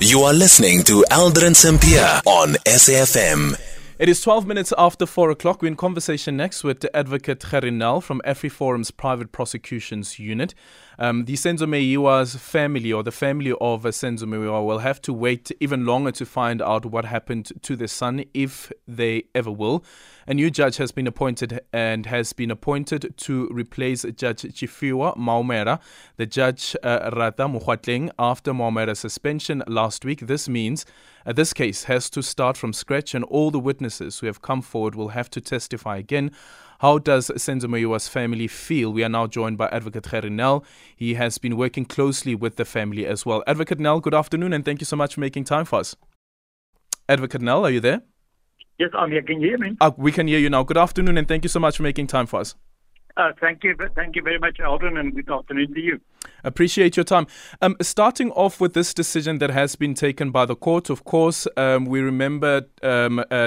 You are listening to Aldrin Sampia on SAFM. It is 12 minutes after 4 o'clock. We're in conversation next with Advocate Gerrie Nel from AfriForum's Private Prosecutions Unit. The Senzo Meyiwa's family, or the family of Senzo Meyiwa, will have to wait even longer to find out what happened to their son, if they ever will. A new judge has been appointed to replace Judge Tshifhiwa Maumela. The judge, Ratha Mokgoatlheng, after Maumela's suspension last week. This means this case has to start from scratch, and all the witnesses who have come forward will have to testify again. How does Senzo Meyiwa's family feel? We are now joined by Advocate Gerrie Nel. He has been working closely with the family as well. Advocate Nel, good afternoon, and thank you so much for making time for us. Advocate Nel, are you there? Yes, I'm here. Can you hear me? We can hear you now. Good afternoon, and thank you so much for making time for us. Thank you very much, Aldrin, and good afternoon to you. Appreciate your time. Starting off with this decision that has been taken by the court, of course, we remember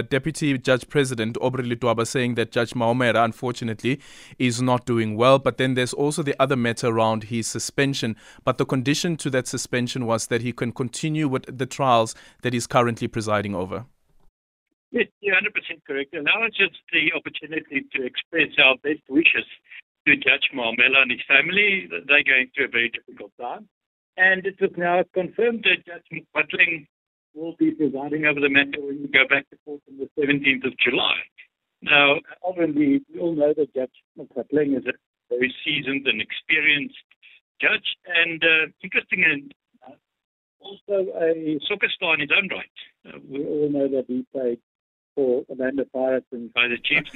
Deputy Judge President Aubrey Ledwaba saying that Judge Maumela, unfortunately, is not doing well. But then there's also the other matter around his suspension. But the condition to that suspension was that he can continue with the trials that he's currently presiding over. Yes, you're 100% correct. And now it's just the opportunity to express our best wishes to Judge Maumela and his family. They're going through a very difficult time. And it is now confirmed that Judge Mokgoatlheng will be presiding over the matter when we go back to court on the 17th of July. Now, obviously, we all know that Judge Mokgoatlheng is a very seasoned and experienced judge, and interesting and also a soccer star in his own right. We all know that he played for Orlando Pirates and Kaizer Chiefs.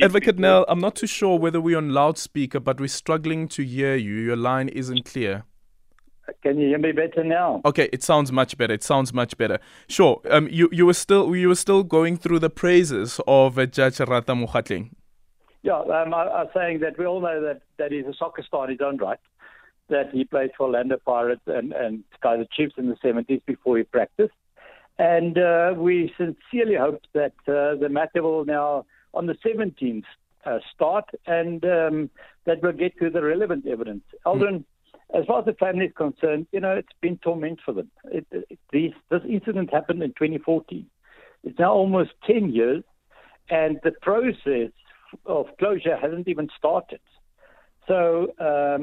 Advocate Nel, I'm not too sure whether we're on loudspeaker, but we're struggling to hear you. Your line isn't clear. Can you hear me better now? Okay, it sounds much better. Sure. You were still going through the praises of Judge Ratha Mokgoatlheng. Yeah, I was saying that we all know that he's a soccer star in his own right, that he played for Orlando Pirates and Kaizer Chiefs in the 70s before he practiced. And we sincerely hope that the matter will now, on the 17th, start, and that we'll get to the relevant evidence. Aldrin, as far as the family is concerned, you know, it's been torment for them. This incident happened in 2014. It's now almost 10 years, and the process of closure hasn't even started. So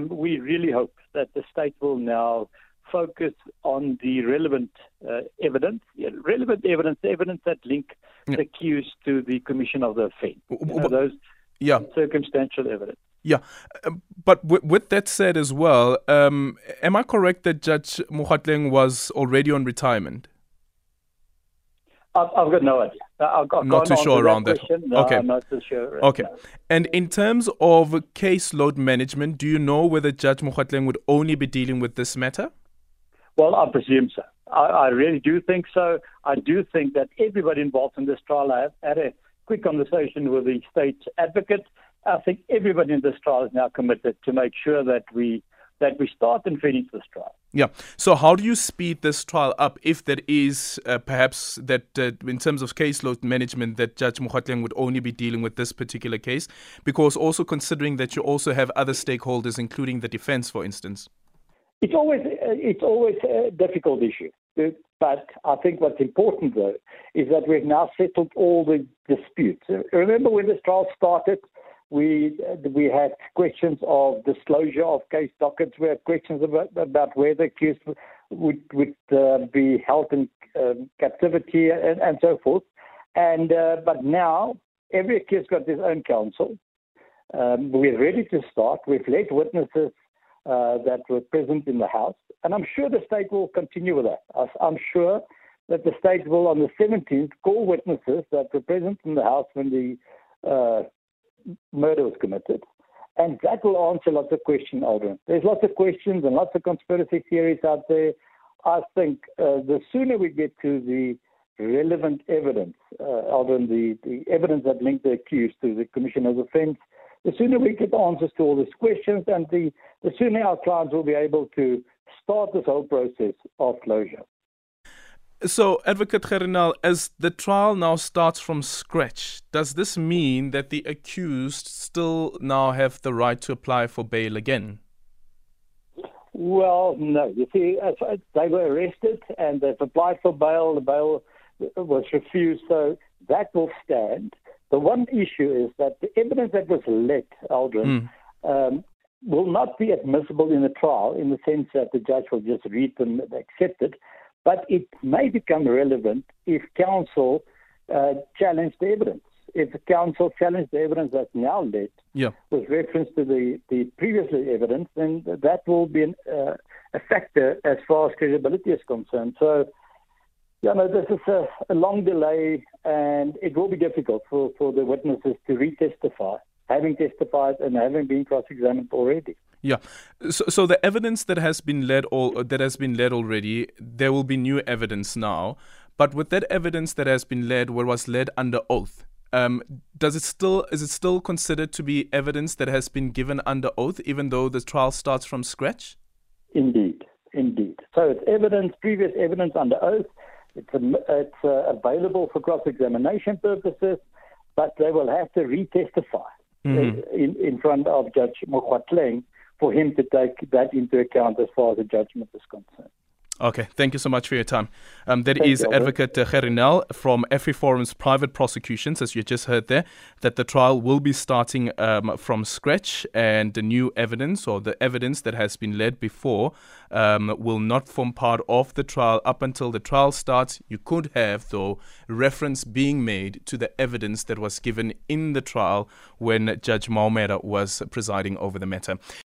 we really hope that the state will now focus on the relevant evidence. Yeah, evidence that link the accused to the commission of the offence. Circumstantial evidence. Yeah, but with that said as well, am I correct that Judge Mokgoatlheng was already on retirement? I've got no idea. I'm not too sure around that. Okay. I'm not too sure. Okay. And in terms of caseload management, do you know whether Judge Mokgoatlheng would only be dealing with this matter? Well, I presume so. I really do think so. I do think that everybody involved in this trial, I had a quick conversation with the state advocate. I think everybody in this trial is now committed to make sure that we start and finish this trial. Yeah. So how do you speed this trial up if there is perhaps that in terms of caseload management that Judge Mokgoatlheng would only be dealing with this particular case? Because also considering that you also have other stakeholders, including the defense, for instance. It's always a difficult issue. But I think what's important, though, is that we've now settled all the disputes. Remember when this trial started, we had questions of disclosure of case dockets. We had questions about where the accused would be held in captivity and so forth. And but now every accused got his own counsel. We're ready to start. We've led witnesses that were present in the house, and I'm sure the state will continue with that. I'm sure that the state will, on the 17th, call witnesses that were present in the house when the murder was committed, and that will answer lots of questions, Aldrin. There's lots of questions and lots of conspiracy theories out there. I think the sooner we get to the relevant evidence, Aldrin, the evidence that linked the accused to the commission of offence, the sooner we get the answers to all these questions, and the sooner our clients will be able to start this whole process of closure. So, Advocate Gerrie Nel, as the trial now starts from scratch, does this mean that the accused still now have the right to apply for bail again? Well, no. You see, they were arrested and they've applied for bail. The bail was refused, so that will stand. The one issue is that the evidence that was let, Aldrin, will not be admissible in the trial in the sense that the judge will just read them and accept it, but it may become relevant if counsel challenge the evidence. If the counsel challenged the evidence that's now led with reference to the previous evidence, then that will be a factor as far as credibility is concerned. So, you know, this is a long delay, and it will be difficult for the witnesses to retestify, having testified and having been cross-examined already. Yeah. So the evidence that has been led already, there will be new evidence now. But with that evidence that has been led, what was led under oath, is it still considered to be evidence that has been given under oath, even though the trial starts from scratch? Indeed. So it's evidence, previous evidence under oath. It's available for cross-examination purposes, but they will have to retestify in front of Judge Mokgoatlheng for him to take that into account as far as the judgment is concerned. Okay, thank you so much for your time. Thank you, Advocate Gerrie Nel from FreeForum's Private Prosecutions, as you just heard there, that the trial will be starting from scratch, and the new evidence, or the evidence that has been led before, will not form part of the trial up until the trial starts. You could have, though, reference being made to the evidence that was given in the trial when Judge Maumela was presiding over the matter.